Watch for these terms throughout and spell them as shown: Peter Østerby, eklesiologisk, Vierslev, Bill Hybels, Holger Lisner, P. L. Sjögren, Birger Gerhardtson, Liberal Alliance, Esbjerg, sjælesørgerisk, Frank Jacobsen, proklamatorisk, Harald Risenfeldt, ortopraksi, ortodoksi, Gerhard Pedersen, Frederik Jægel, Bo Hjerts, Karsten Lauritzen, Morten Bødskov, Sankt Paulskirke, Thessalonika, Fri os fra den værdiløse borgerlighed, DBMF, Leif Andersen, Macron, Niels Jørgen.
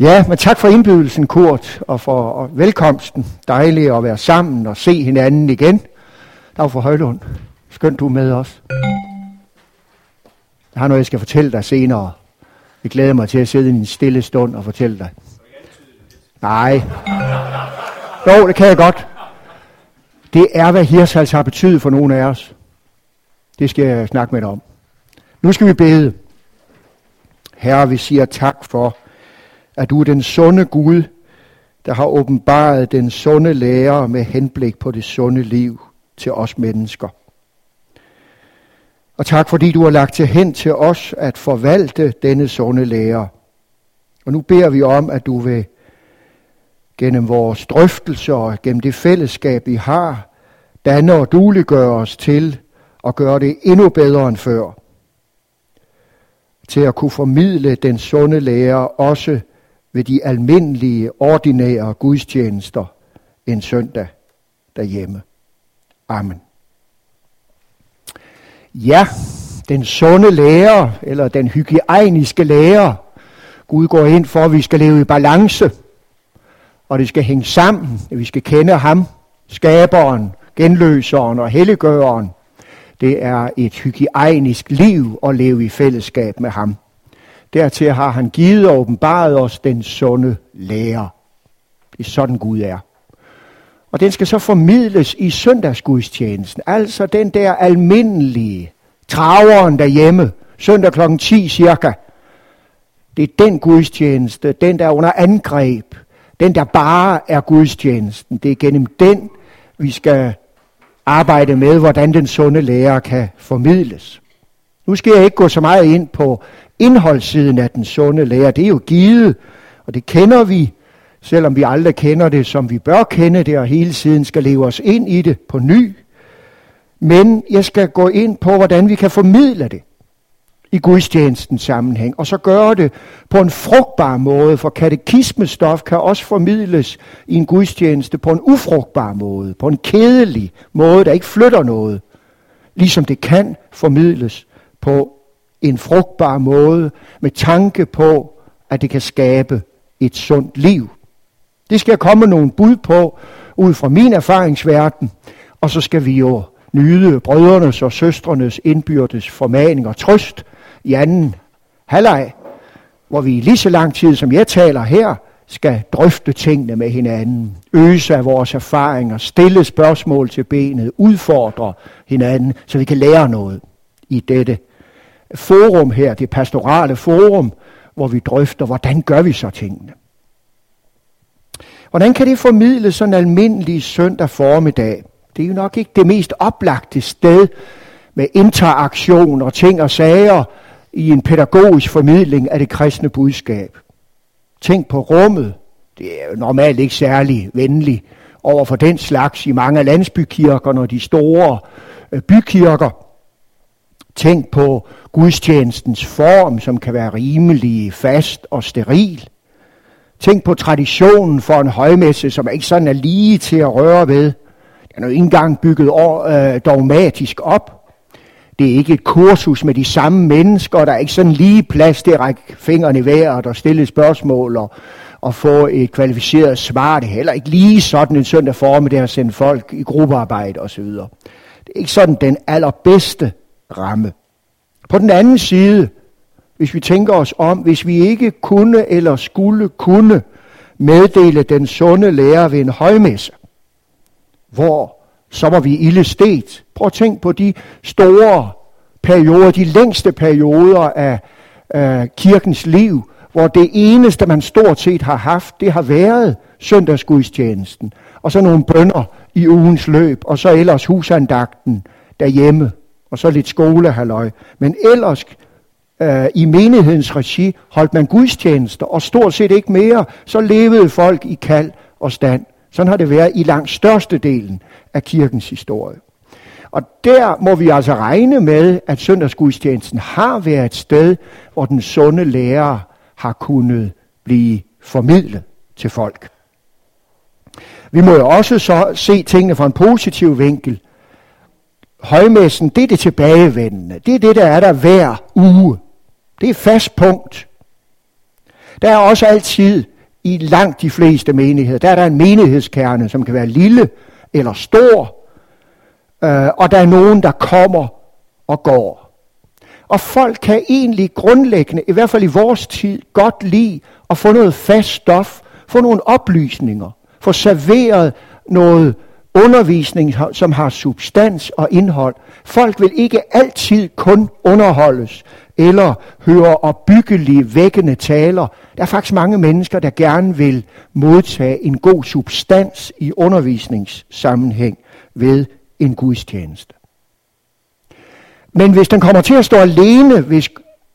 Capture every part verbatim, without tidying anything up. Ja, men tak for indbydelsen, Kurt, og for og velkomsten. Dejligt at være sammen og se hinanden igen. Dag for Højlund. Skønt, du er med os. Jeg har noget, jeg skal fortælle dig senere. Jeg glæder mig til at sidde i en stille stund og fortælle dig. Nej. Jo, det kan jeg godt. Det er, hvad Hirsal har betydet for nogle af os. Det skal jeg snakke med dig om. Nu skal vi bede. Herre, vi siger tak for, at du er den sunde Gud, der har åbenbaret den sunde lære med henblik på det sunde liv til os mennesker. Og tak, fordi du har lagt til hen til os at forvalte denne sunde lære. Og nu beder vi om, at du vil gennem vores drøftelser og gennem det fællesskab, vi har, danne og duliggøre os til at gøre det endnu bedre end før. Til at kunne formidle den sunde lære også ved de almindelige, ordinære gudstjenester en søndag derhjemme. Amen. Ja, den sunde lære, eller den hygiejniske lære. Gud går ind for, at vi skal leve i balance, og det skal hænge sammen, at vi skal kende ham, skaberen, genløseren og helliggøreren. Det er et hygiejnisk liv at leve i fællesskab med ham. Dertil har han givet og åbenbaret os den sunde lære. Det er sådan Gud er. Og den skal så formidles i søndagsgudstjenesten. Altså den der almindelige traveren derhjemme, søndag klokken ti cirka. Det er den gudstjeneste, den der er under angreb, den der bare er gudstjenesten. Det er gennem den, vi skal arbejde med, hvordan den sunde lære kan formidles. Nu skal jeg ikke gå så meget ind på indholdssiden af den sunde lære. Det er jo givet, og det kender vi, selvom vi aldrig kender det, som vi bør kende det, og hele tiden skal leve os ind i det på ny. Men jeg skal gå ind på, hvordan vi kan formidle det i gudstjenestens sammenhæng, og så gøre det på en frugtbar måde, for katekismestof kan også formidles i en gudstjeneste på en ufrugtbar måde, på en kedelig måde, der ikke flytter noget, ligesom det kan formidles på en frugtbar måde, med tanke på, at det kan skabe et sundt liv. Det skal komme nogle bud på, ud fra min erfaringsverden, og så skal vi jo nyde brødrenes og søstrenes indbyrdes formaning og trøst i anden halvleg, hvor vi lige så lang tid, som jeg taler her, skal drøfte tingene med hinanden, øse af vores erfaringer, stille spørgsmål til benet, udfordre hinanden, så vi kan lære noget i dette forum her, det pastorale forum, hvor vi drøfter, hvordan gør vi så tingene? Hvordan kan det formidle sådan en almindelig søndag formiddag? Det er jo nok ikke det mest oplagte sted med interaktion og ting og sager i en pædagogisk formidling af det kristne budskab. Tænk på rummet. Det er jo normalt ikke særlig venligt over for den slags i mange af landsbykirkerne og de store bykirker. Tænk på gudstjenestens form, som kan være rimelig, fast og steril. Tænk på traditionen for en højmesse, som ikke sådan er lige til at røre ved. Den er jo ikke engang bygget dogmatisk op. Det er ikke et kursus med de samme mennesker, der er ikke sådan lige plads til at række fingrene i vejret og stille spørgsmål og, og få et kvalificeret svar. Det er heller ikke lige sådan en søndag formiddag at sende folk i gruppearbejde osv. Det er ikke sådan den allerbedste ramme. På den anden side, hvis vi tænker os om, hvis vi ikke kunne eller skulle kunne meddele den sunde lære ved en højmesse, hvor så var vi ildestedt. Prøv at tænk på de store perioder, de længste perioder af øh, kirkens liv, hvor det eneste, man stort set har haft, det har været søndagsgudstjenesten, og så nogle bønner i ugens løb, og så ellers husandagten derhjemme, og så lidt skolehalløj. Men ellers øh, i menighedens regi holdt man gudstjenester, og stort set ikke mere, så levede folk i kald og stand. Sådan har det været i langt størstedelen af kirkens historie. Og der må vi altså regne med, at søndagsgudstjenesten har været et sted, hvor den sunde lære har kunnet blive formidlet til folk. Vi må jo også så se tingene fra en positiv vinkel. Højmessen, det er det tilbagevendende. Det er det, der er der hver uge. Det er et fast punkt. Der er også altid I langt de fleste menigheder, der er der en menighedskerne, som kan være lille eller stor, øh, og der er nogen, der kommer og går. Og folk kan egentlig grundlæggende, i hvert fald i vores tid, godt lide at få noget fast stof, få nogle oplysninger, få serveret noget undervisning, som har substans og indhold. Folk vil ikke altid kun underholdes eller høre opbyggelige, vækkende taler. Der er faktisk mange mennesker, der gerne vil modtage en god substans i undervisningssammenhæng ved en gudstjeneste. Men hvis den kommer til at stå alene, hvis,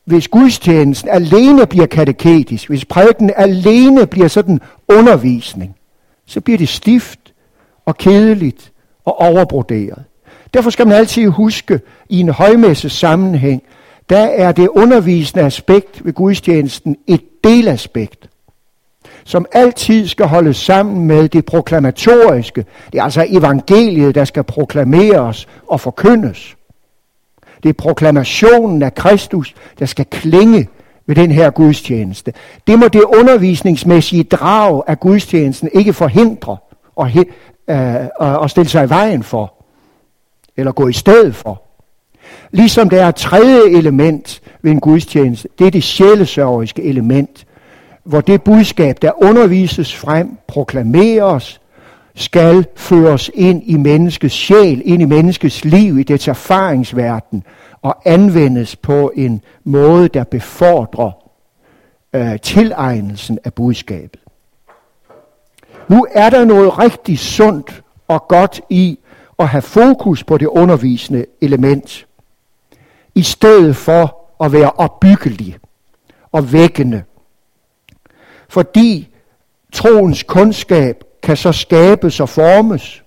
hvis gudstjenesten alene bliver kateketisk, hvis prædiken alene bliver sådan undervisning, så bliver det stift og kedeligt og overbroderet. Derfor skal man altid huske, i en højmesse sammenhæng, der er det undervisende aspekt ved gudstjenesten et delaspekt, som altid skal holdes sammen med det proklamatoriske. Det er altså evangeliet, der skal proklameres og forkyndes. Det er proklamationen af Kristus, der skal klinge ved den her gudstjeneste. Det må det undervisningsmæssige drag af gudstjenesten ikke forhindre og he- og stille sig i vejen for, eller gå i stedet for. Ligesom der er et tredje element ved en gudstjeneste, det er det sjælesørgeriske element, hvor det budskab, der undervises frem, proklameres, skal føres ind i menneskets sjæl, ind i menneskets liv, i dets erfaringsverden, og anvendes på en måde, der befordrer øh, tilegnelsen af budskabet. Nu er der noget rigtig sundt og godt i at have fokus på det undervisende element, i stedet for at være opbyggelig og vækkende. Fordi troens kundskab kan så skabes og formes.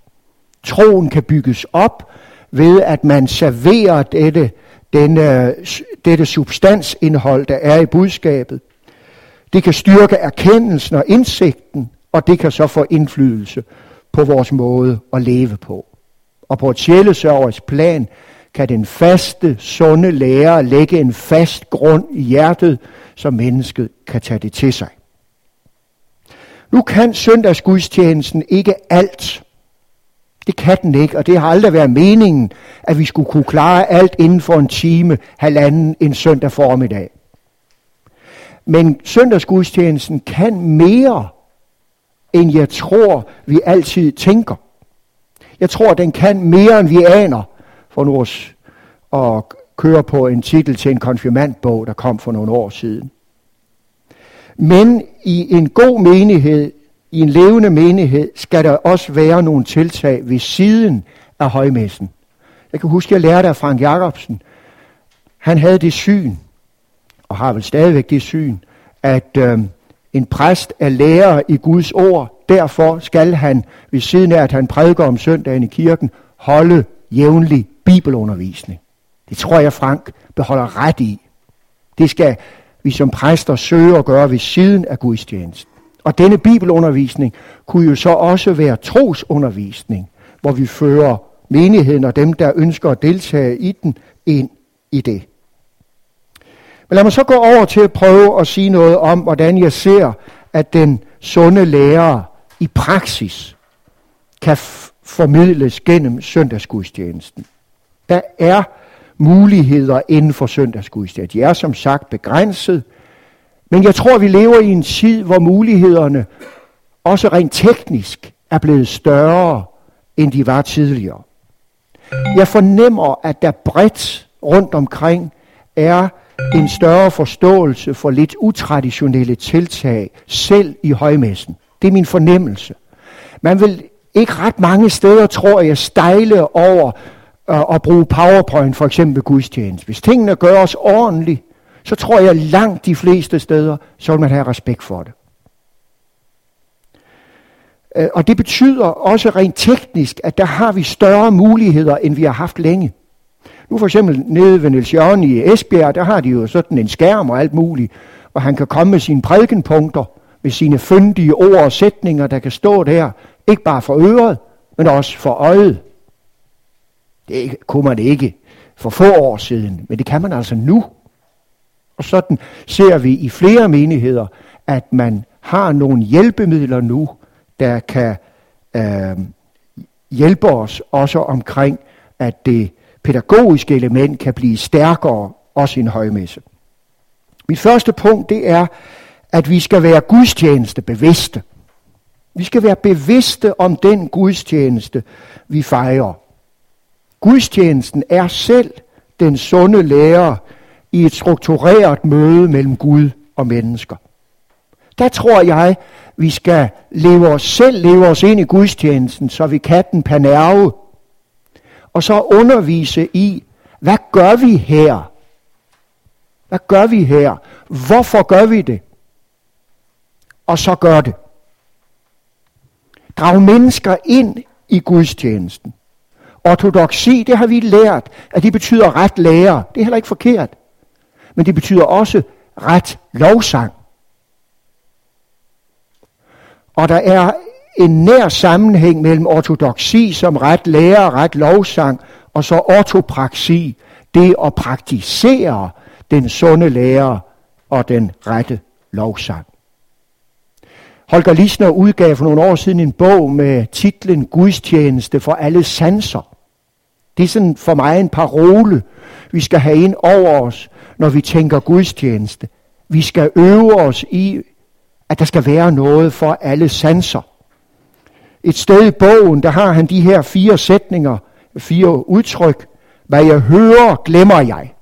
Troen kan bygges op ved, at man serverer dette, denne, dette substansindhold, der er i budskabet. Det kan styrke erkendelsen og indsigten, og det kan så få indflydelse på vores måde at leve på. Og på et sjælesørgerisk plan kan den faste, sunde lærer lægge en fast grund i hjertet, så mennesket kan tage det til sig. Nu kan søndagsgudstjenesten ikke alt. Det kan den ikke, og det har aldrig været meningen, at vi skulle kunne klare alt inden for en time, halvanden, en søndag formiddag. Men søndagsgudstjenesten kan mere, end jeg tror, vi altid tænker. Jeg tror, den kan mere, end vi aner, for nu at køre på en titel til en konfirmandbog, der kom for nogle år siden. Men i en god menighed, i en levende menighed, skal der også være nogle tiltag ved siden af højmessen. Jeg kan huske, jeg lærte af Frank Jacobsen. Han havde det syn, og har vel stadigvæk det syn, at øh, en præst er lærer i Guds ord. Derfor skal han, ved siden af at han prædiker om søndagen i kirken, holde jævnlig bibelundervisning. Det tror jeg, Frank beholder ret i. Det skal vi som præster søge at gøre ved siden af gudstjenesten. Og denne bibelundervisning kunne jo så også være trosundervisning, hvor vi fører menigheden og dem, der ønsker at deltage i den, ind i det. Men lad mig så gå over til at prøve at sige noget om, hvordan jeg ser, at den sunde lærer i praksis kan f- formidles gennem søndagsgudstjenesten. Der er muligheder inden for søndagsgudstjenesten. De er som sagt begrænset, men jeg tror, vi lever i en tid, hvor mulighederne også rent teknisk er blevet større, end de var tidligere. Jeg fornemmer, at der bredt rundt omkring er en større forståelse for lidt utraditionelle tiltag, selv i højmessen. Det er min fornemmelse. Man vil ikke ret mange steder, tror jeg, stejle over øh, at bruge PowerPoint, for eksempel gudstjeneste. Hvis tingene gør os ordentligt, så tror jeg langt de fleste steder, så vil man have respekt for det. Øh, og det betyder også rent teknisk, at der har vi større muligheder, end vi har haft længe. Nu for eksempel nede ved Niels Jørgen i Esbjerg, der har de jo sådan en skærm og alt muligt, og han kan komme med sine prædikenpunkter, med sine fyndige ord og sætninger, der kan stå der, ikke bare for øret, men også for øjet. Det kunne man ikke for få år siden, men det kan man altså nu. Og sådan ser vi i flere menigheder, at man har nogle hjælpemidler nu, der kan øh, hjælpe os også omkring, at det pædagogiske element kan blive stærkere, også i en højmesse. Mit første punkt, det er, at vi skal være gudstjeneste bevidste. Vi skal være bevidste om den gudstjeneste, vi fejrer. Gudstjenesten er selv den sunde lærer i et struktureret møde mellem Gud og mennesker. Der tror jeg, vi skal leve os selv, leve os ind i gudstjenesten, så vi kan den per nerve. Og så undervise i, hvad gør vi her? Hvad gør vi her? Hvorfor gør vi det? Og så gør det. Drag mennesker ind i gudstjenesten. Ortodoksi, det har vi lært, at det betyder ret lære. Det er heller ikke forkert. Men det betyder også ret lovsang. Og der er en nær sammenhæng mellem ortodoksi som ret lære, ret lovsang, og så ortopraksi, det at praktisere den sunde lære og den rette lovsang. Holger Lisner udgav for nogle år siden en bog med titlen Gudstjeneste for alle sanser. Det er sådan for mig en parole, vi skal have ind over os, når vi tænker gudstjeneste. Vi skal øve os i, at der skal være noget for alle sanser. Et sted i bogen, der har han de her fire sætninger, fire udtryk. Hvad jeg hører, glemmer jeg.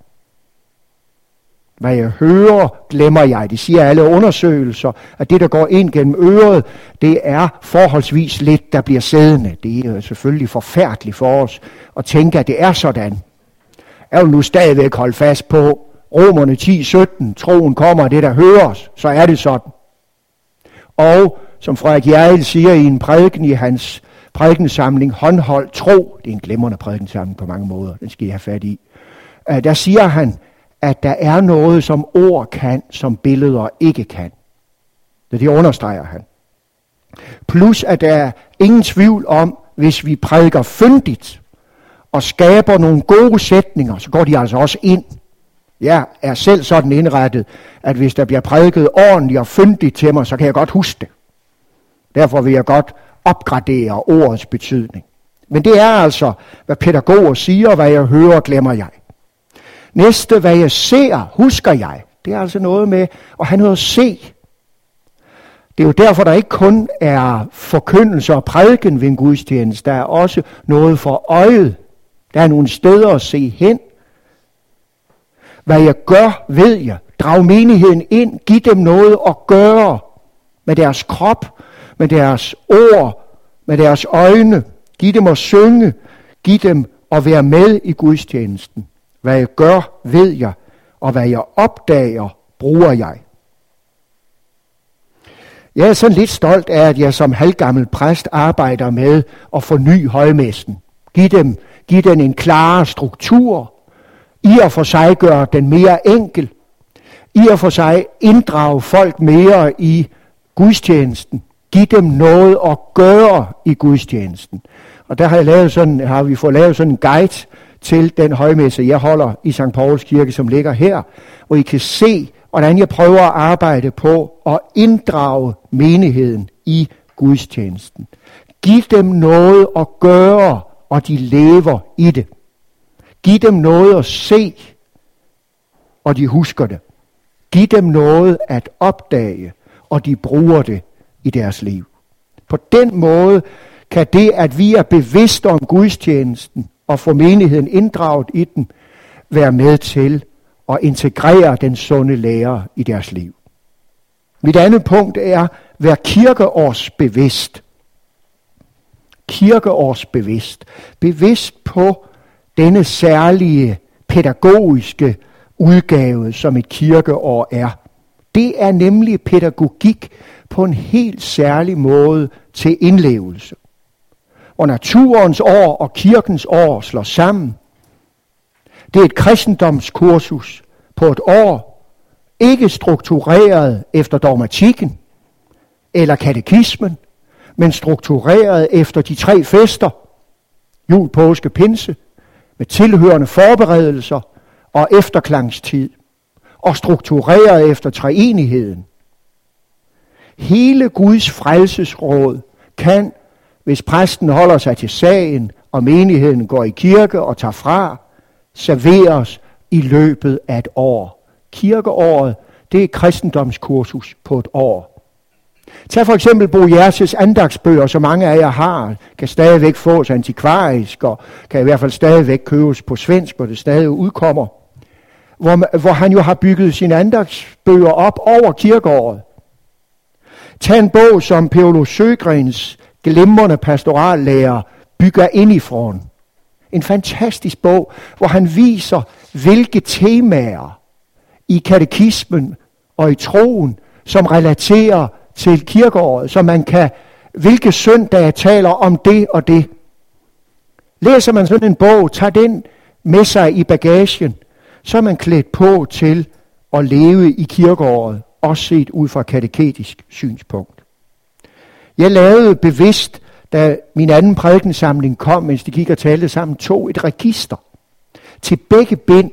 Hvad jeg hører, glemmer jeg. Det siger alle undersøgelser, at det, der går ind gennem øret, det er forholdsvis lidt, der bliver siddende. Det er selvfølgelig forfærdeligt for os at tænke, at det er sådan. Jeg vil nu stadigvæk holde fast på Romerne ti sytten. Troen kommer det, der høres. Så er det sådan. Og som Frederik Jægel siger i en prædiken i hans prædikensamling, Håndhold tro. Det er en glemrende prædikensamling på mange måder. Den skal I have fat i. Der siger han, at der er noget, som ord kan, som billeder ikke kan. Det, det understreger han. Plus, at der er ingen tvivl om, hvis vi prædiker fyndigt og skaber nogle gode sætninger, så går de altså også ind. Jeg er selv sådan indrettet, at hvis der bliver prædiket ordentligt og fyndigt til mig, så kan jeg godt huske det. Derfor vil jeg godt opgradere ordets betydning. Men det er altså, hvad pædagoger siger, hvad jeg hører, glemmer jeg. Næste, hvad jeg ser, husker jeg. Det er altså noget med at have noget at se. Det er jo derfor, der ikke kun er forkyndelse og prædiken ved en gudstjeneste. Der er også noget for øjet. Der er nogle steder at se hen. Hvad jeg gør, ved jeg. Drag menigheden ind. Giv dem noget at gøre med deres krop, med deres ord, med deres øjne. Giv dem at synge. Giv dem at være med i gudstjenesten. Hvad jeg gør, ved jeg, og hvad jeg opdager, bruger jeg. Jeg er sådan lidt stolt af, at jeg som halvgammel præst arbejder med at forny højmessen. Giv dem, giv den en klarere struktur. I at for sig gøre den mere enkel. I at for sig inddrage folk mere i gudstjenesten. Giv dem noget at gøre i gudstjenesten. Og der har, jeg lavet sådan, har vi fået lavet sådan en guide til den højmesse, jeg holder i Sankt Paulskirke, som ligger her, hvor I kan se, hvordan jeg prøver at arbejde på at inddrage menigheden i gudstjenesten. Giv dem noget at gøre, og de lever i det. Giv dem noget at se, og de husker det. Giv dem noget at opdage, og de bruger det i deres liv. På den måde kan det, at vi er bevidste om gudstjenesten, og få menigheden inddraget i den, være med til at integrere den sunde lærer i deres liv. Mit andet punkt er, vær kirkeårsbevidst. Kirkeårsbevidst. Bevidst på denne særlige pædagogiske udgave, som et kirkeår er. Det er nemlig pædagogik på en helt særlig måde til indlevelse. Og naturens år og kirkens år slår sammen. Det er et kristendomskursus på et år, ikke struktureret efter dogmatikken eller katekismen, men struktureret efter de tre fester, jul, påske, pinse, med tilhørende forberedelser og efterklangstid, og struktureret efter treenigheden. Hele Guds frelsesråd kan, hvis præsten holder sig til sagen, og menigheden går i kirke og tager fra, serveres i løbet af et år. Kirkeåret, det er kristendomskursus på et år. Tag for eksempel Bo Hjerts' andagsbøger, så mange af jer har, kan stadigvæk fås antikvarisk, og kan i hvert fald stadigvæk købes på svensk, hvor det stadig udkommer. Hvor, hvor han jo har bygget sine andagsbøger op over kirkeåret. Tag en bog som P. L. Sjögrens glimrende pastorallærer bygger indifrån. En fantastisk bog, hvor han viser, hvilke temaer i katekismen og i troen, som relaterer til kirkeåret, så man kan, hvilke søndage taler om det og det. Læser man sådan en bog, tager den med sig i bagagen, så er man klædt på til at leve i kirkeåret, også set ud fra kateketisk synspunkt. Jeg lavede bevidst, da min anden prædikensamling kom, mens de gik og talte sammen, tog et register til begge bind,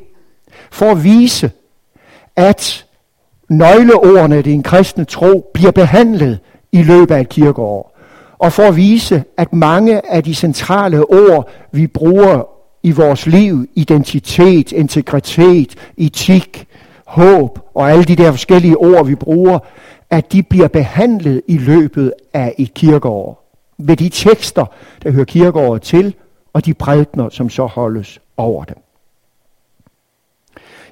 for at vise, at nøgleordene i den kristne tro bliver behandlet i løbet af et kirkeår. Og for at vise, at mange af de centrale ord, vi bruger i vores liv, identitet, integritet, etik, håb og alle de der forskellige ord, vi bruger, at de bliver behandlet i løbet af et kirkeår. Med de tekster, der hører kirkeåret til, og de prædikener, som så holdes over dem.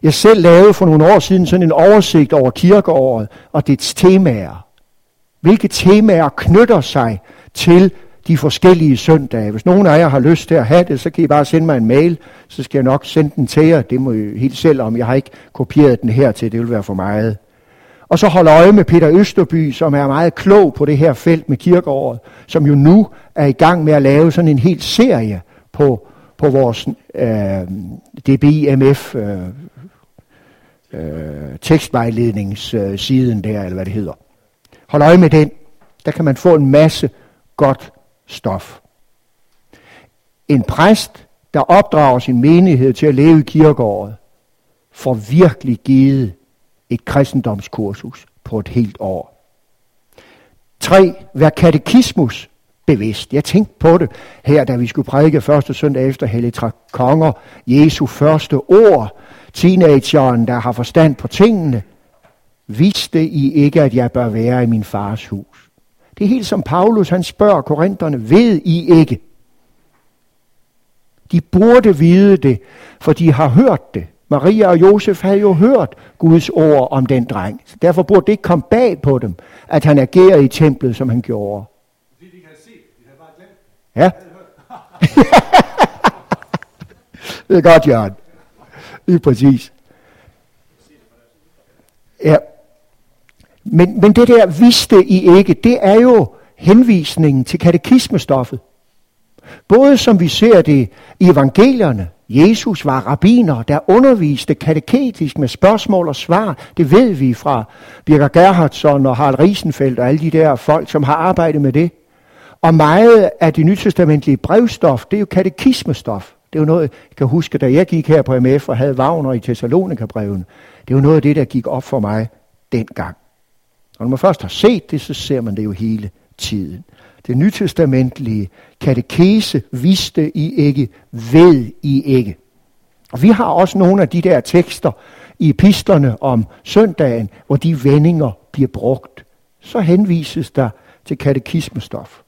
Jeg selv lavede for nogle år siden sådan en oversigt over kirkeåret og dets temaer. Hvilke temaer knytter sig til de forskellige søndage? Hvis nogen af jer har lyst til at have det, så kan I bare sende mig en mail, så skal jeg nok sende den til jer. Det må I helt selv om. Jeg har ikke kopieret den her til, det vil være for meget. Og så holde øje med Peter Østerby, som er meget klog på det her felt med kirkeåret, som jo nu er i gang med at lave sådan en hel serie på, på vores øh, D B M F øh, øh, tekstvejledningssiden der, eller hvad det hedder. Hold øje med den. Der kan man få en masse godt stof. En præst, der opdrager sin menighed til at leve i kirkeåret, får virkelig givet et kristendomskursus på et helt år. Tre, vær katekismus bevidst. Jeg tænkte på det her, da vi skulle prædike første søndag efter Hellig Tre Konger, Jesu første ord, teenageren, der har forstand på tingene, vidste I ikke, at jeg bør være i min fars hus? Det er helt som Paulus, han spørger korinterne, ved I ikke? De burde vide det, for de har hørt det. Maria og Josef havde jo hørt Guds ord om den dreng. Så derfor burde det ikke komme bag på dem, at han agerede i templet, som han gjorde. Det er det, de havde set. De havde bare glemt. Ja. Det er godt, Jørgen. Lige præcis. Ja. Men, men det der vidste I ikke, det er jo henvisningen til katekismestoffet. Både som vi ser det i evangelierne, Jesus var rabbiner, der underviste kateketisk med spørgsmål og svar. Det ved vi fra Birger Gerhardtson og Harald Risenfeldt og alle de der folk, som har arbejdet med det. Og meget af det nytestamentlige brevstof, det er jo katekismestof. Det er jo noget, jeg kan huske, da jeg gik her på M F og havde Wagner i Thessalonika-breven. Det er jo noget af det, der gik op for mig dengang. Og når man først har set det, så ser man det jo hele tiden. Det nytestamentlige katekese vidste I ikke, ved I ikke. Og vi har også nogle af de der tekster i epistlerne om søndagen, hvor de vendinger bliver brugt. Så henvises der til katekismestof.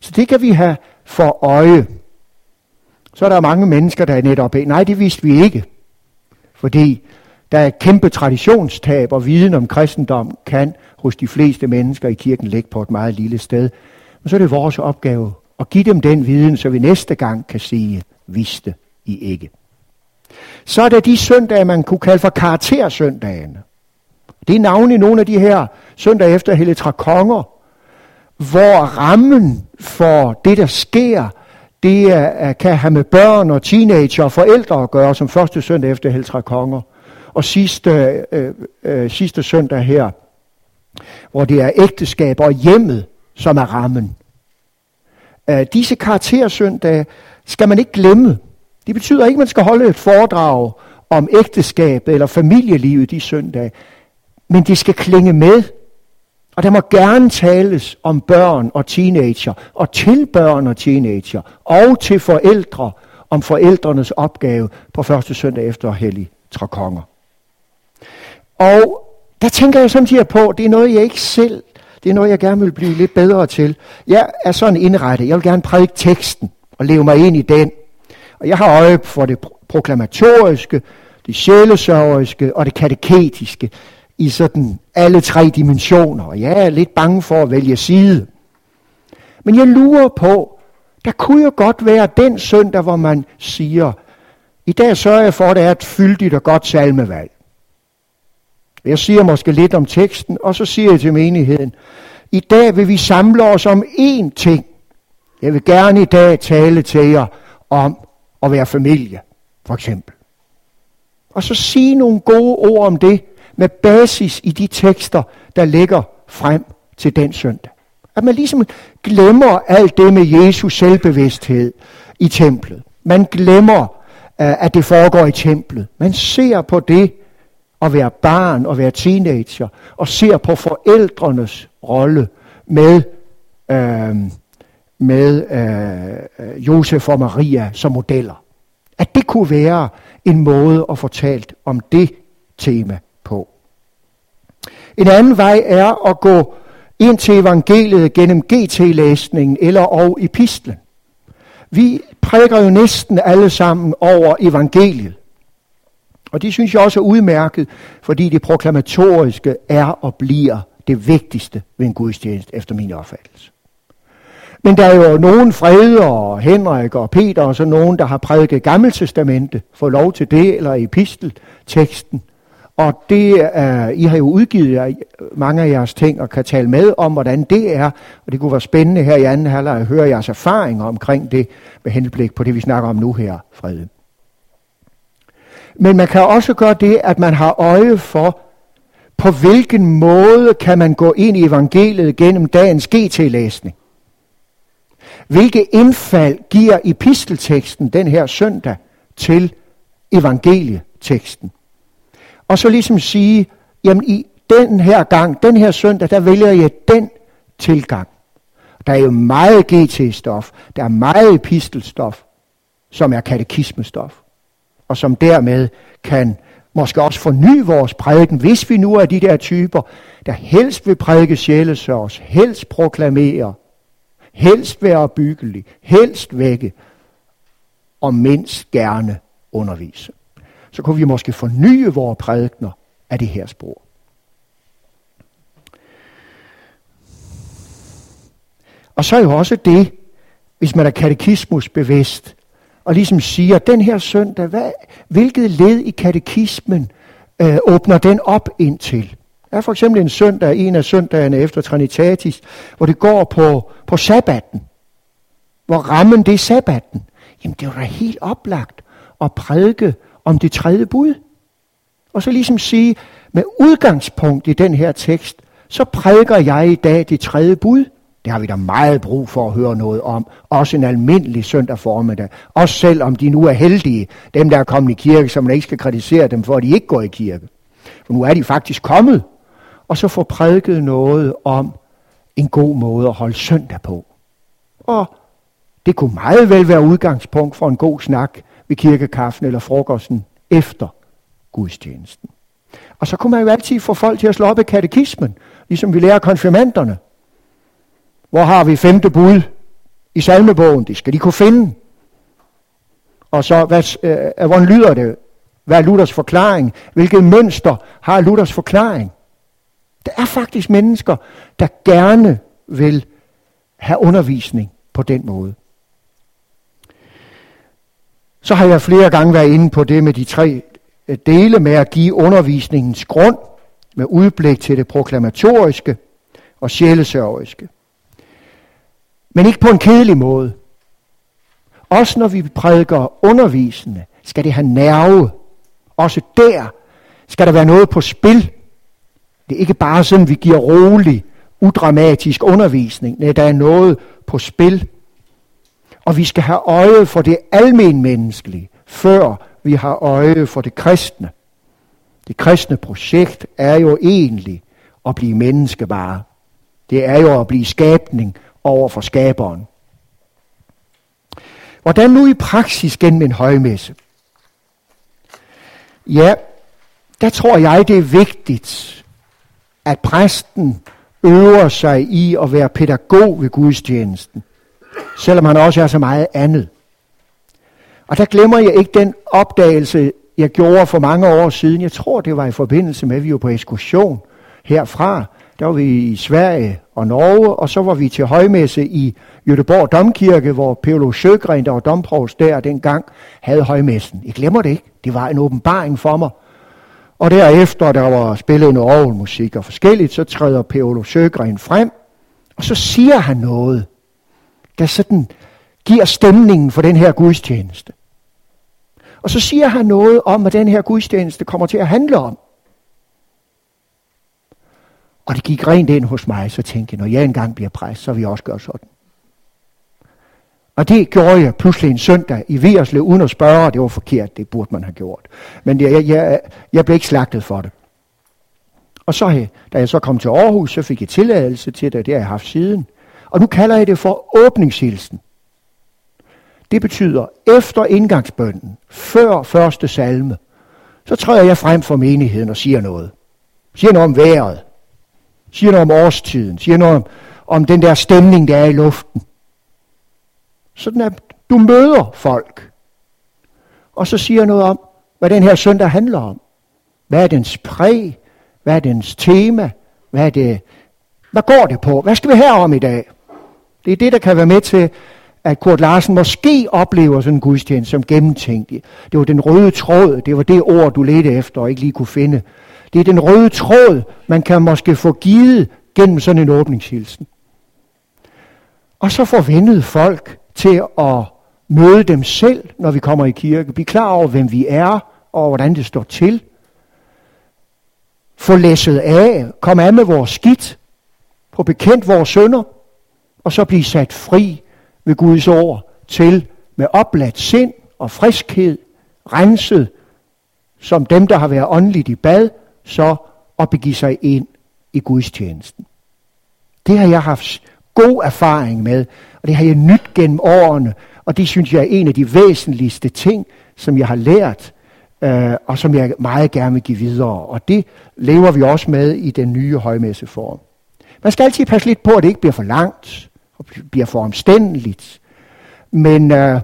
Så det kan vi have for øje. Så er der mange mennesker, der er netop af, nej, det vidste vi ikke. Fordi der er kæmpe traditionstab, og viden om kristendom kan hos de fleste mennesker i kirken ligge på et meget lille sted. Men så er det vores opgave at give dem den viden, så vi næste gang kan sige, vidste I ikke. Så er der de søndage, man kunne kalde for karaktersøndagene. Det er navnlig nogle af de her søndage efter Hellig Tre Konger, hvor rammen for det, der sker, det kan have med børn og teenager og forældre at gøre, som første søndag efter Hellig Tre Konger. Og sidste, øh, øh, sidste søndag her, hvor det er ægteskab og hjemmet, som er rammen. Øh, disse karaktersøndage skal man ikke glemme. Det betyder ikke, at man skal holde et foredrag om ægteskabet eller familielivet de søndage. Men det skal klinge med. Og der må gerne tales om børn og teenager, og til børn og teenager, og til forældre, om forældrenes opgave på første søndag efter hellig tre konger. Og der tænker jeg samtidig på, det er noget, jeg ikke selv, det er noget, jeg gerne vil blive lidt bedre til. Jeg er sådan indrettet, jeg vil gerne prædike teksten og leve mig ind i den. Og jeg har øje for det proklamatoriske, det sjælesørgeriske og det kateketiske i sådan alle tre dimensioner. Og jeg er lidt bange for at vælge side. Men jeg lurer på, der kunne jo godt være den søndag, hvor man siger, i dag sørger jeg for, at der er et fyldigt og godt salmevalg. Jeg siger måske lidt om teksten, og så siger jeg til menigheden, i dag vil vi samle os om én ting. Jeg vil gerne i dag tale til jer om at være familie, for eksempel. Og så sige nogle gode ord om det, med basis i de tekster, der ligger frem til den søndag. At man ligesom glemmer alt det med Jesus selvbevidsthed i templet. Man glemmer, at det foregår i templet. Man ser på det at være barn og være teenager, og ser på forældrenes rolle med, øh, med øh, Josef og Maria som modeller. At det kunne være en måde at fortælle om det tema på. En anden vej er at gå ind til evangeliet gennem G T-læsningen eller og epistlen. Vi prædiker jo næsten alle sammen over evangeliet. Og det synes jeg også er udmærket, fordi det proklamatoriske er og bliver det vigtigste ved en gudstjeneste, efter min opfattelse. Men der er jo nogen, Freder og Henrik og Peter og så nogen, der har prædiket Gammeltestamentet, får lov til det, eller epistelteksten. Og det, uh, I har jo udgivet jer, mange af jeres ting og kan tale med om, hvordan det er. Og det kunne være spændende her i anden halvleg at høre jeres erfaringer omkring det med henblik på det, vi snakker om nu her, Frede. Men man kan også gøre det, at man har øje for, på hvilken måde kan man gå ind i evangeliet gennem dagens G T-læsning. Hvilke indfald giver epistelteksten den her søndag til evangelieteksten? Og så ligesom sige, jamen i den her gang, den her søndag, der vælger jeg den tilgang. Der er jo meget G T-stof, der er meget epistelstof, som er katekismestof. Og som dermed kan måske også forny vores prædiken, hvis vi nu er de der typer, der helst vil prædike sjælesørgs, helst proklamere, helst være opbyggelig, helst vække, og mindst gerne undervise. Så kunne vi måske forny vores prædikener af det her spor. Og så er jo også det, hvis man er katekismus bevidst, og ligesom siger, den her søndag, hvad, hvilket led i katekismen øh, åbner den op indtil? Der er for eksempel en søndag, en af søndagerne efter Trinitatis, hvor det går på, på sabbaten. Hvor rammen det er sabbaten. Jamen det er jo da helt oplagt at prædike om det tredje bud. Og så ligesom sige, med udgangspunkt i den her tekst, så prædiker jeg i dag det tredje bud. Det har vi da meget brug for at høre noget om. Også en almindelig søndag formiddag. Også selvom de nu er heldige, dem der er kommet i kirke, så man ikke skal kritisere dem for, at de ikke går i kirke. For nu er de faktisk kommet. Og så får prædiket noget om en god måde at holde søndag på. Og det kunne meget vel være udgangspunkt for en god snak ved kirkekaffen eller frokosten efter gudstjenesten. Og så kunne man jo altid få folk til at slå op i katekismen, ligesom vi lærer konfirmanderne. Hvor har vi femte bud i salmebogen? Det skal de kunne finde. Og så, hvad, øh, hvordan lyder det? Hvad er Luthers forklaring? Hvilket mønster har Luthers forklaring? Der er faktisk mennesker, der gerne vil have undervisning på den måde. Så har jeg flere gange været inde på det med de tre dele med at give undervisningens grund med udblik til det proklamatoriske og sjælesørgeriske. Men ikke på en kedelig måde. Også når vi prædiker undervisende, skal det have nerve. Også der skal der være noget på spil. Det er ikke bare sådan, vi giver rolig, udramatisk undervisning. Nej, der er noget på spil. Og vi skal have øje for det almenmenneskelige, før vi har øje for det kristne. Det kristne projekt er jo egentlig at blive menneskevare. Det er jo at blive skabning over for skaberen. Hvordan nu i praksis gennem en højmesse? Ja, der tror jeg, det er vigtigt, at præsten øver sig i at være pædagog ved gudstjenesten, selvom han også er så meget andet. Og der glemmer jeg ikke den opdagelse, jeg gjorde for mange år siden. Jeg tror, det var i forbindelse med, at vi var på ekskursion herfra. Der var vi i Sverige og Norge, og så var vi til højmesse i Göteborg Domkirke, hvor P. L. Sjögren, der var domprovst der dengang, havde højmessen. Jeg glemmer det ikke. Det var en åbenbaring for mig. Og derefter, der var spillet noget orgelmusik og forskelligt, så træder P. L. Sjögren frem, og så siger han noget, der sådan giver stemningen for den her gudstjeneste. Og så siger han noget om, hvad den her gudstjeneste kommer til at handle om. Og det gik rent ind hos mig, så tænkte jeg, når jeg engang bliver præst, så vil jeg også gøre sådan. Og det gjorde jeg pludselig en søndag i Vierslev, uden at spørge, det var forkert, det burde man have gjort. Men jeg, jeg, jeg blev ikke slagtet for det. Og så, da jeg så kom til Aarhus, så fik jeg tilladelse til det, det har jeg haft siden. Og nu kalder jeg det for åbningshilsen. Det betyder, efter indgangsbønnen, før første salme, så træder jeg frem for menigheden og siger noget. Siger noget om vejret. Siger noget om årstiden. Siger noget om, om den der stemning, der er i luften. Sådan at du møder folk. Og så siger noget om, hvad den her søndag handler om. Hvad er dens præg? Hvad er dens tema? Hvad er det? Hvad går det på? Hvad skal vi have om i dag? Det er det, der kan være med til, at Kurt Larsen måske oplever sådan en gudstjeneste som gennemtænkt. Det var den røde tråd, det var det ord, du ledte efter og ikke lige kunne finde. Det er den røde tråd, man kan måske få givet gennem sådan en åbningshilsen. Og så forventede folk til at møde dem selv, når vi kommer i kirke. Blive klar over, hvem vi er og hvordan det står til. Få læsset af, komme af med vores skidt, få bekendt vores synder, og så blive sat fri ved Guds ord til med opladt sind og friskhed, renset, som dem, der har været åndeligt i bad, så at begive sig ind i gudstjenesten. Det har jeg haft god erfaring med, og det har jeg nydt gennem årene, og det synes jeg er en af de væsentligste ting, som jeg har lært, øh, og som jeg meget gerne vil give videre, og det lever vi også med i den nye højmesseform. Man skal altid passe lidt på, at det ikke bliver for langt, og bliver for omstændeligt, men øh,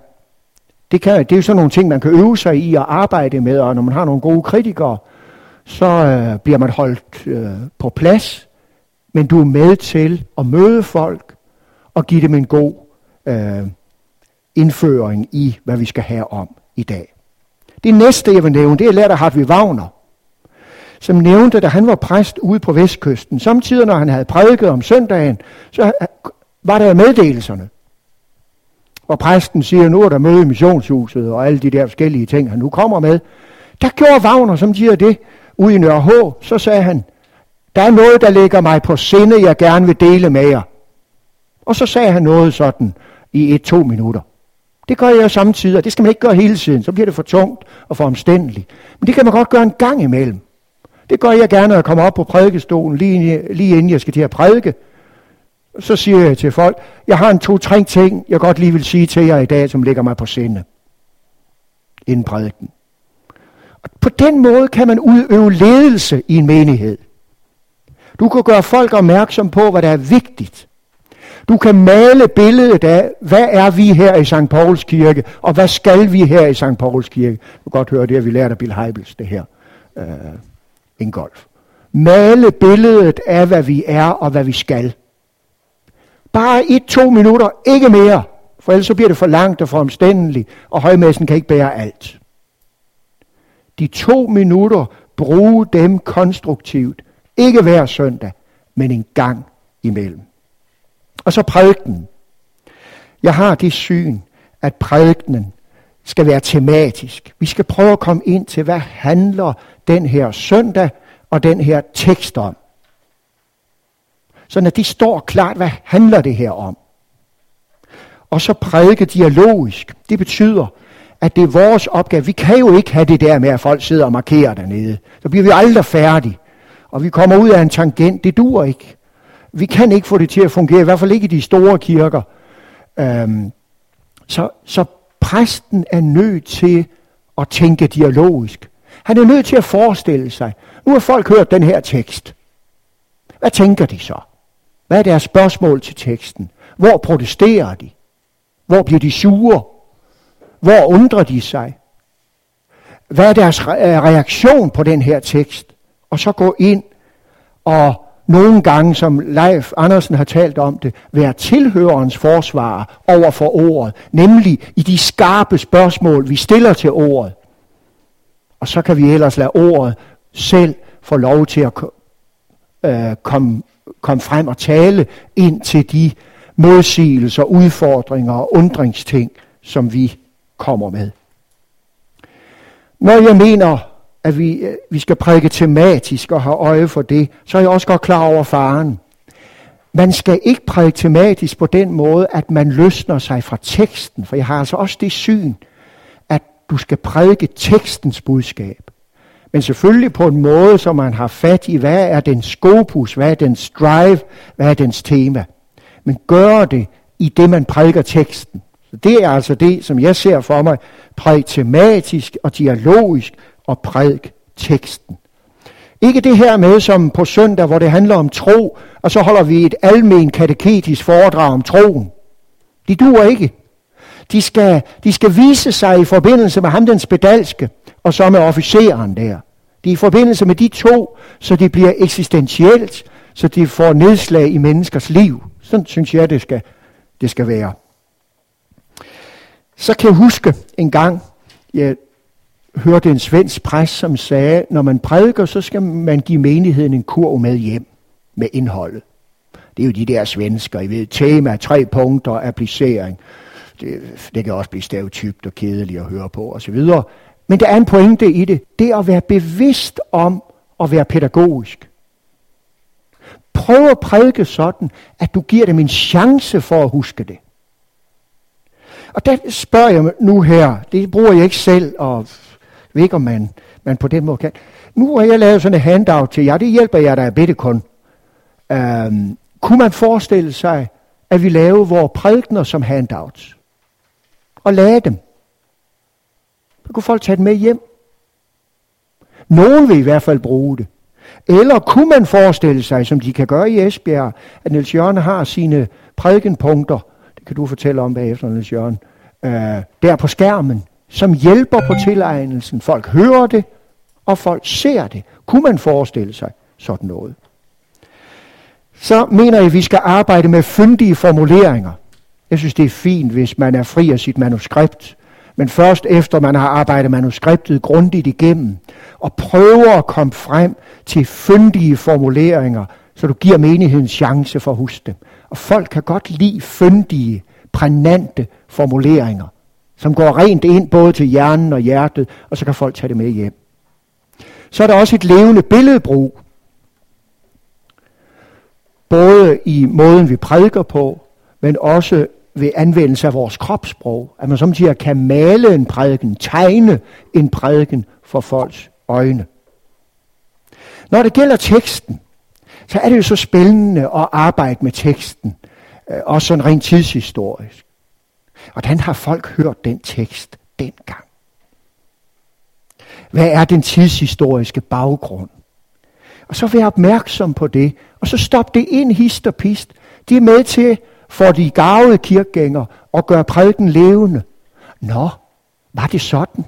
det, kan, det er jo sådan nogle ting, man kan øve sig i og arbejde med, og når man har nogle gode kritikere, så øh, bliver man holdt øh, på plads, men du er med til at møde folk og give dem en god øh, indføring i, hvad vi skal have om i dag. Det næste, jeg vil nævne, det er lærer Hartvig Wagner, som nævnte, da han var præst ude på Vestkysten. Samtidig, når han havde prædiket om søndagen, så var der meddelelserne. Og præsten siger, nu er der møde i missionshuset og alle de der forskellige ting, han nu kommer med. Der gjorde Wagner, som siger det, ude i Nørre H, så sagde han, der er noget, der ligger mig på sinde, jeg gerne vil dele med jer. Og så sagde han noget sådan i et, to minutter. Det gør jeg samtidig, og det skal man ikke gøre hele tiden, så bliver det for tungt og for omstændeligt. Men det kan man godt gøre en gang imellem. Det gør jeg gerne, når jeg kommer op på prædikestolen, lige, lige inden jeg skal til at prædike. Så siger jeg til folk, jeg har en to-tre ting, jeg godt lige vil sige til jer i dag, som ligger mig på sinde. Inden prædiken. Og på den måde kan man udøve ledelse i en menighed. Du kan gøre folk opmærksom på, hvad der er vigtigt. Du kan male billedet af, hvad er vi her i Sankt Paulskirke, og hvad skal vi her i Sankt Paulskirke. Du kan godt høre det, at vi lærte af Bill Hybels, det her. Øh, en golf. Male billedet af, hvad vi er og hvad vi skal. Bare et, to minutter, ikke mere, for ellers så bliver det for langt og for omstændeligt, og højmessen kan ikke bære alt. De to minutter, bruge dem konstruktivt, ikke hver søndag, men en gang imellem. Og så prædikenen. Jeg har det syn, at prædikenen skal være tematisk. Vi skal prøve at komme ind til, hvad handler den her søndag og den her tekst om. Sådan at de står klart, hvad handler det her om. Og så prædike dialogisk. Det betyder, at det er vores opgave. Vi kan jo ikke have det der med, at folk sidder og markerer dernede. Så bliver vi aldrig færdige. Og vi kommer ud af en tangent. Det duer ikke. Vi kan ikke få det til at fungere, i hvert fald ikke i de store kirker. Øhm, så, så præsten er nødt til at tænke dialogisk. Han er nødt til at forestille sig. Nu har folk hørt den her tekst. Hvad tænker de så? Hvad er deres spørgsmål til teksten? Hvor protesterer de? Hvor bliver de sure? Hvor undrer de sig? Hvad er deres reaktion på den her tekst? Og så gå ind og nogle gange, som Leif Andersen har talt om det, være tilhørerens forsvarer over for ordet. Nemlig i de skarpe spørgsmål, vi stiller til ordet. Og så kan vi ellers lade ordet selv få lov til at øh, komme kom frem og tale ind til de modsigelser, udfordringer og undringsting, som vi kommer med. Når jeg mener, at vi, vi skal prædike tematisk og have øje for det, så er jeg også godt klar over faren. Man skal ikke prædike tematisk på den måde, at man løsner sig fra teksten, for jeg har altså også det syn, at du skal prædike tekstens budskab. Men selvfølgelig på en måde, så man har fat i, hvad er dens skopus, hvad er dens drive, hvad er dens tema. Men gør det i det, man prædiker teksten. Så det er altså det, som jeg ser for mig, præg tematisk og dialogisk og prædik teksten. Ikke det her med som på søndag, hvor det handler om tro, og så holder vi et almen kateketisk foredrag om troen. De duer ikke. De skal, de skal vise sig i forbindelse med ham den spedalske, og så med officeren der. De er i forbindelse med de to, så det bliver eksistentielt, så de får nedslag i menneskers liv. Sådan synes jeg, det skal, det skal være. Så kan jeg huske en gang, jeg hørte en svensk præst, som sagde, når man prædiker, så skal man give menigheden en kurv med hjem, med indholdet. Det er jo de der svensker, I ved, tema, tre punkter, applicering. Det, det kan også blive stereotypt og kedeligt at høre på osv. Men der er en pointe i det, det er at være bevidst om at være pædagogisk. Prøv at prædike sådan, at du giver dem en chance for at huske det. Og der spørger jeg nu her, det bruger jeg ikke selv, og ved ikke, om man, man på den måde kan. Nu har jeg lavet sådan et handout til jer, det hjælper jer, der er bedre kun. Øhm, kunne man forestille sig, at vi laver vores prædikener som handouts? Og lade dem. Så kunne folk tage dem med hjem. Nogen vil i hvert fald bruge det. Eller kunne man forestille sig, som de kan gøre i Esbjerg, at Niels Jørgen har sine prædikenpunkter, kan du fortælle om bagefter, Niels Jørgen, øh, der på skærmen, som hjælper på tilegnelsen. Folk hører det, og folk ser det. Kunne man forestille sig sådan noget? Så mener jeg, at vi skal arbejde med fyndige formuleringer. Jeg synes, det er fint, hvis man er fri af sit manuskript, men først efter man har arbejdet manuskriptet grundigt igennem, og prøver at komme frem til fyndige formuleringer, så du giver menigheden chance for at huske dem. Og folk kan godt lide fyndige, prænante formuleringer, som går rent ind både til hjernen og hjertet, og så kan folk tage det med hjem. Så er der også et levende billedbrug. Både i måden, vi prædiker på, men også ved anvendelse af vores kropssprog. At man samtidig kan male en prædiken, tegne en prædiken for folks øjne. Når det gælder teksten, så er det jo så spændende at arbejde med teksten, også sådan rent tidshistorisk. Hvordan har folk hørt den tekst dengang? Hvad er den tidshistoriske baggrund? Og så vær opmærksom på det, og så stop det ind hist og pist. Det er med til for de garvede kirkegængere at gøre prædiken levende. Nå, var det sådan?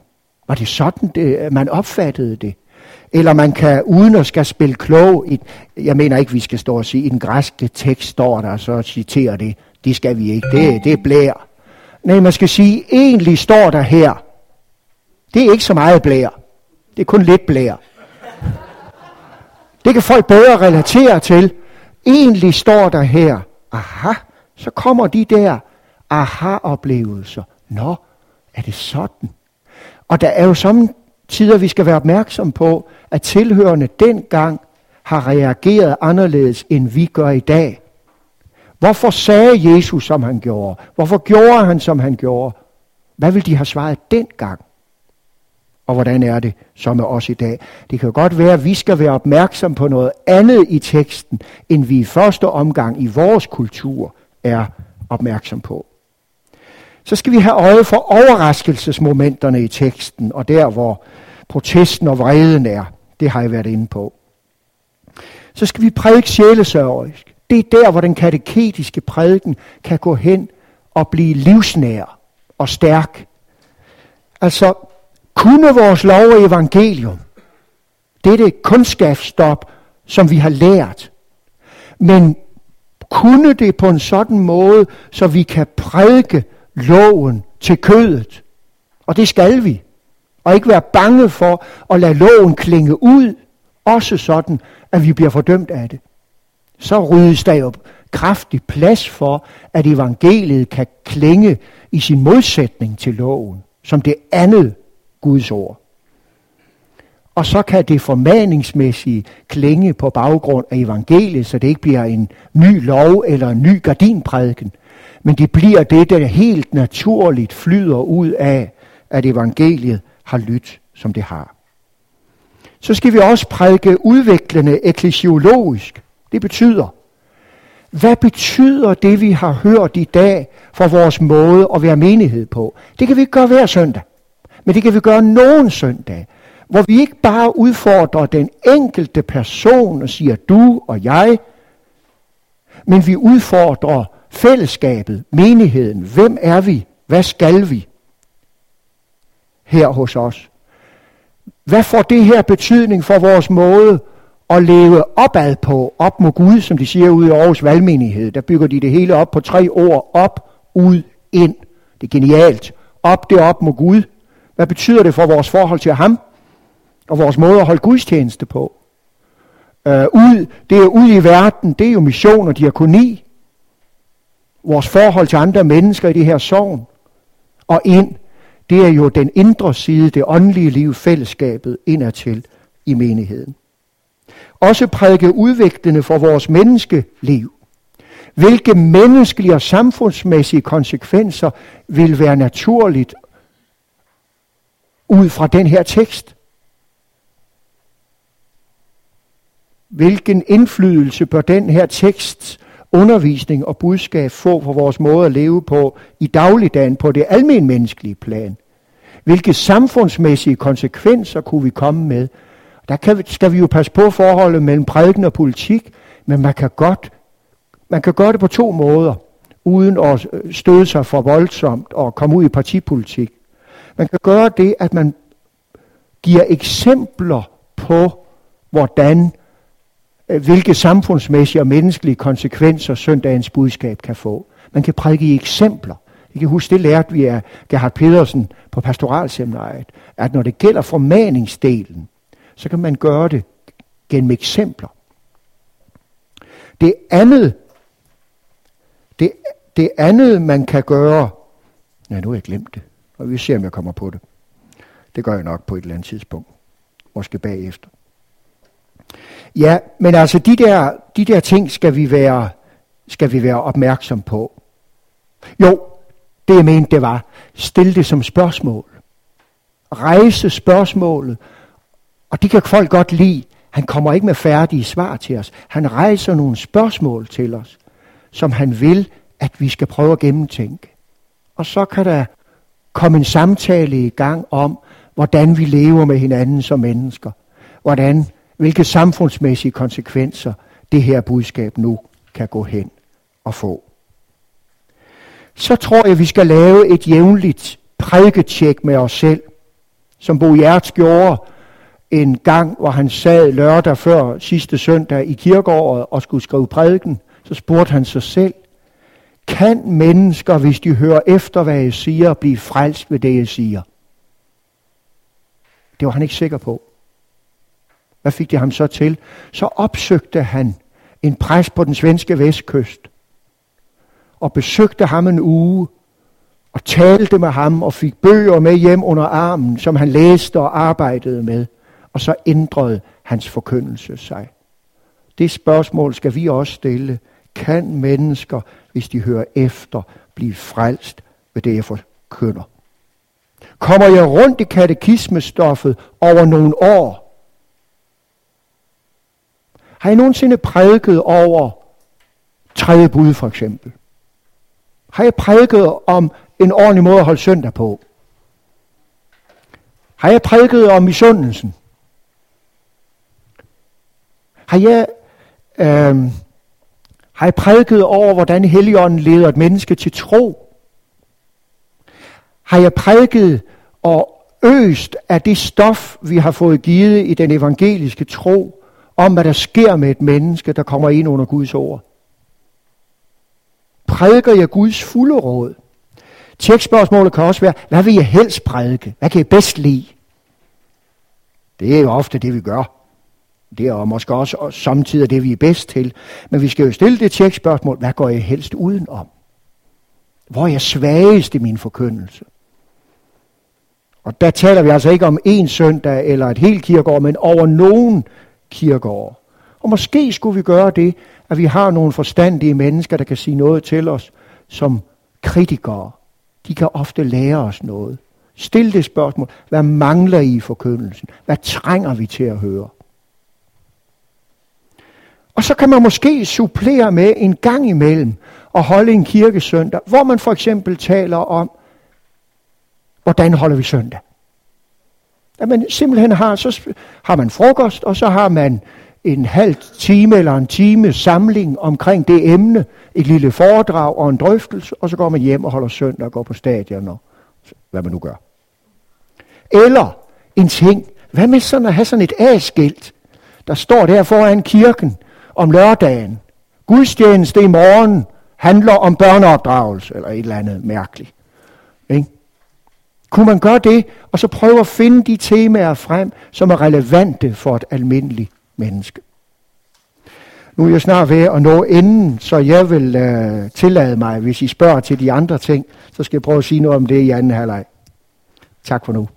Var det sådan, det, man opfattede det? Eller man kan, uden at skal spille klog, et, jeg mener ikke, vi skal stå og sige, i den græske tekst står der, så citerer det, det skal vi ikke, det, det blærer. Nej, man skal sige, egentlig står der her, det er ikke så meget blærer, det er kun lidt blærer. Det kan folk bedre relatere til, egentlig står der her, aha, så kommer de der aha-oplevelser, nå, er det sådan? Og der er jo sådan tider, vi skal være opmærksom på, at tilhørende dengang har reageret anderledes, end vi gør i dag. Hvorfor sagde Jesus, som han gjorde? Hvorfor gjorde han, som han gjorde? Hvad ville de have svaret dengang? og hvordan er det så med os i dag. Det kan jo godt være, at vi skal være opmærksom på noget andet i teksten, end vi i første omgang i vores kultur er opmærksom på. Så skal vi have øje for overraskelsesmomenterne i teksten, og der hvor protesten og vreden er. Det har jeg været inde på. Så skal vi prædike sjælesørgerisk. Det er der, hvor den kateketiske prædiken kan gå hen og blive livsnær og stærk. Altså, kunne vores lov og evangelium, det er det kundskabsstop, som vi har lært, men kunne det på en sådan måde, så vi kan prædike loven til kødet? Og det skal vi. Og ikke være bange for at lade loven klinge ud, også sådan, at vi bliver fordømt af det. Så ryddes der jo kraftig plads for, at evangeliet kan klinge i sin modsætning til loven, som det andet Guds ord. Og så kan det formaningsmæssige klinge på baggrund af evangeliet, så det ikke bliver en ny lov eller en ny gardinprædiken, men det bliver det, der helt naturligt flyder ud af, at evangeliet har lydt, som det har. Så skal vi også prædike udviklende eklesiologisk. Det betyder, hvad betyder det, vi har hørt i dag for vores måde at være menighed på? Det kan vi ikke gøre hver søndag, men det kan vi gøre nogen søndag, hvor vi ikke bare udfordrer den enkelte person og siger du og jeg, men vi udfordrer fællesskabet, menigheden. Hvem er vi? Hvad skal vi her hos os? Hvad får det her betydning for vores måde at leve opad på, op mod Gud, som de siger ude i Aarhus Valgmenighed? Der bygger de det hele op på tre ord. Op, ud, ind. Det er genialt. Op, det er op mod Gud. Hvad betyder det for vores forhold til ham? Og vores måde at holde gudstjeneste på? Uh, ud, det er ud i verden. Det er jo mission og diakoni. Vores forhold til andre mennesker i det her sogn. Og ind. Det er jo den indre side, det åndelige liv, fællesskabet indadtil i menigheden. Også prædike udviklende for vores menneskeliv. Hvilke menneskelige og samfundsmæssige konsekvenser vil være naturligt ud fra den her tekst? Hvilken indflydelse bør den her teksts undervisning og budskab få for vores måde at leve på i dagligdagen på det almenmenneskelige plan? Hvilke samfundsmæssige konsekvenser kunne vi komme med? Der kan vi, skal vi jo passe på forholdet mellem prædiken og politik, men man kan godt, man kan gøre det på to måder, uden at støde sig for voldsomt og komme ud i partipolitik. Man kan gøre det, at man giver eksempler på, hvordan, hvilke samfundsmæssige og menneskelige konsekvenser søndagens budskab kan få. Man kan prædike i eksempler. I kan huske, det lærte vi af Gerhard Pedersen på pastoralseminariet, at når det gælder formaningsdelen, så kan man gøre det gennem eksempler. Det andet, det, det andet man kan gøre, nej, nu har jeg glemt det, og vi ser, om jeg kommer på det. Det gør jeg nok på et eller andet tidspunkt, måske bagefter. Ja, men altså de der, de der ting skal vi være, skal vi være opmærksom på. Jo, det jeg mente, det var, stille det som spørgsmål. Rejse spørgsmålet. Og det kan folk godt lide. Han kommer ikke med færdige svar til os. Han rejser nogle spørgsmål til os, som han vil, at vi skal prøve at gennemtænke. Og så kan der komme en samtale i gang om, hvordan vi lever med hinanden som mennesker. Hvordan, hvilke samfundsmæssige konsekvenser det her budskab nu kan gå hen og få. Så tror jeg, vi skal lave et jævnligt prædiketjek med os selv, som Bo Hjerts gjorde en gang, hvor han sad lørdag før sidste søndag i kirkeåret og skulle skrive prædiken. Så spurgte han sig selv, kan mennesker, hvis de hører efter, hvad jeg siger, blive frelst ved det, jeg siger? Det var han ikke sikker på. Hvad fik det ham så til? Så opsøgte han en præst på den svenske vestkyst, og besøgte ham en uge, og talte med ham, og fik bøger med hjem under armen, som han læste og arbejdede med. Og så ændrede hans forkyndelse sig. Det spørgsmål skal vi også stille. Kan mennesker, hvis de hører efter, blive frelst ved det, jeg forkynder? Kommer jeg rundt i katekismestoffet over nogle år? Har jeg nogensinde prædiket over tredje bud for eksempel? Har jeg prædiket om en ordentlig måde at holde søndag på? Har jeg prædiket om misundelsen? Har jeg, øh, har jeg prædiket over, hvordan Helligånden leder et menneske til tro? Har jeg prædiket og øst af det stof, vi har fået givet i den evangeliske tro, om hvad der sker med et menneske, der kommer ind under Guds ord? Prædiker jeg Guds fulde råd? Tekstspørgsmålet kan også være, hvad vil jeg helst prædike? Hvad kan jeg bedst lide? Det er jo ofte det, vi gør. Det er måske også samtidig det, vi er bedst til. Men vi skal jo stille det tekstspørgsmål, hvad går jeg helst udenom? Hvor er jeg svagest i min forkyndelse? Og der taler vi altså ikke om en søndag eller et helt kirkeår, men over nogen kirkeår. Og måske skulle vi gøre det, at vi har nogle forstandige mennesker, der kan sige noget til os som kritikere. De kan ofte lære os noget. Stil det spørgsmål. Hvad mangler I i forkyndelsen? Hvad trænger vi til at høre? Og så kan man måske supplere med en gang imellem og holde en kirkesøndag, hvor man for eksempel taler om, hvordan holder vi søndag? At man simpelthen har, så har man frokost, og så har man en halv time eller en time samling omkring det emne, et lille foredrag og en drøftelse, og så går man hjem og holder søndag og går på stadion og hvad man nu gør. Eller en ting, hvad med sådan at have sådan et A-skilt, der står der foran kirken om lørdagen. Gudstjeneste i morgen handler om børneopdragelse, eller et eller andet mærkeligt. Ikke? Kunne man gøre det, og så prøve at finde de temaer frem, som er relevante for et almindeligt menneske. Nu er jeg snart ved at nå enden, så jeg vil øh, tillade mig, hvis I spørger til de andre ting, så skal jeg prøve at sige noget om det i anden halvleg. Tak for nu.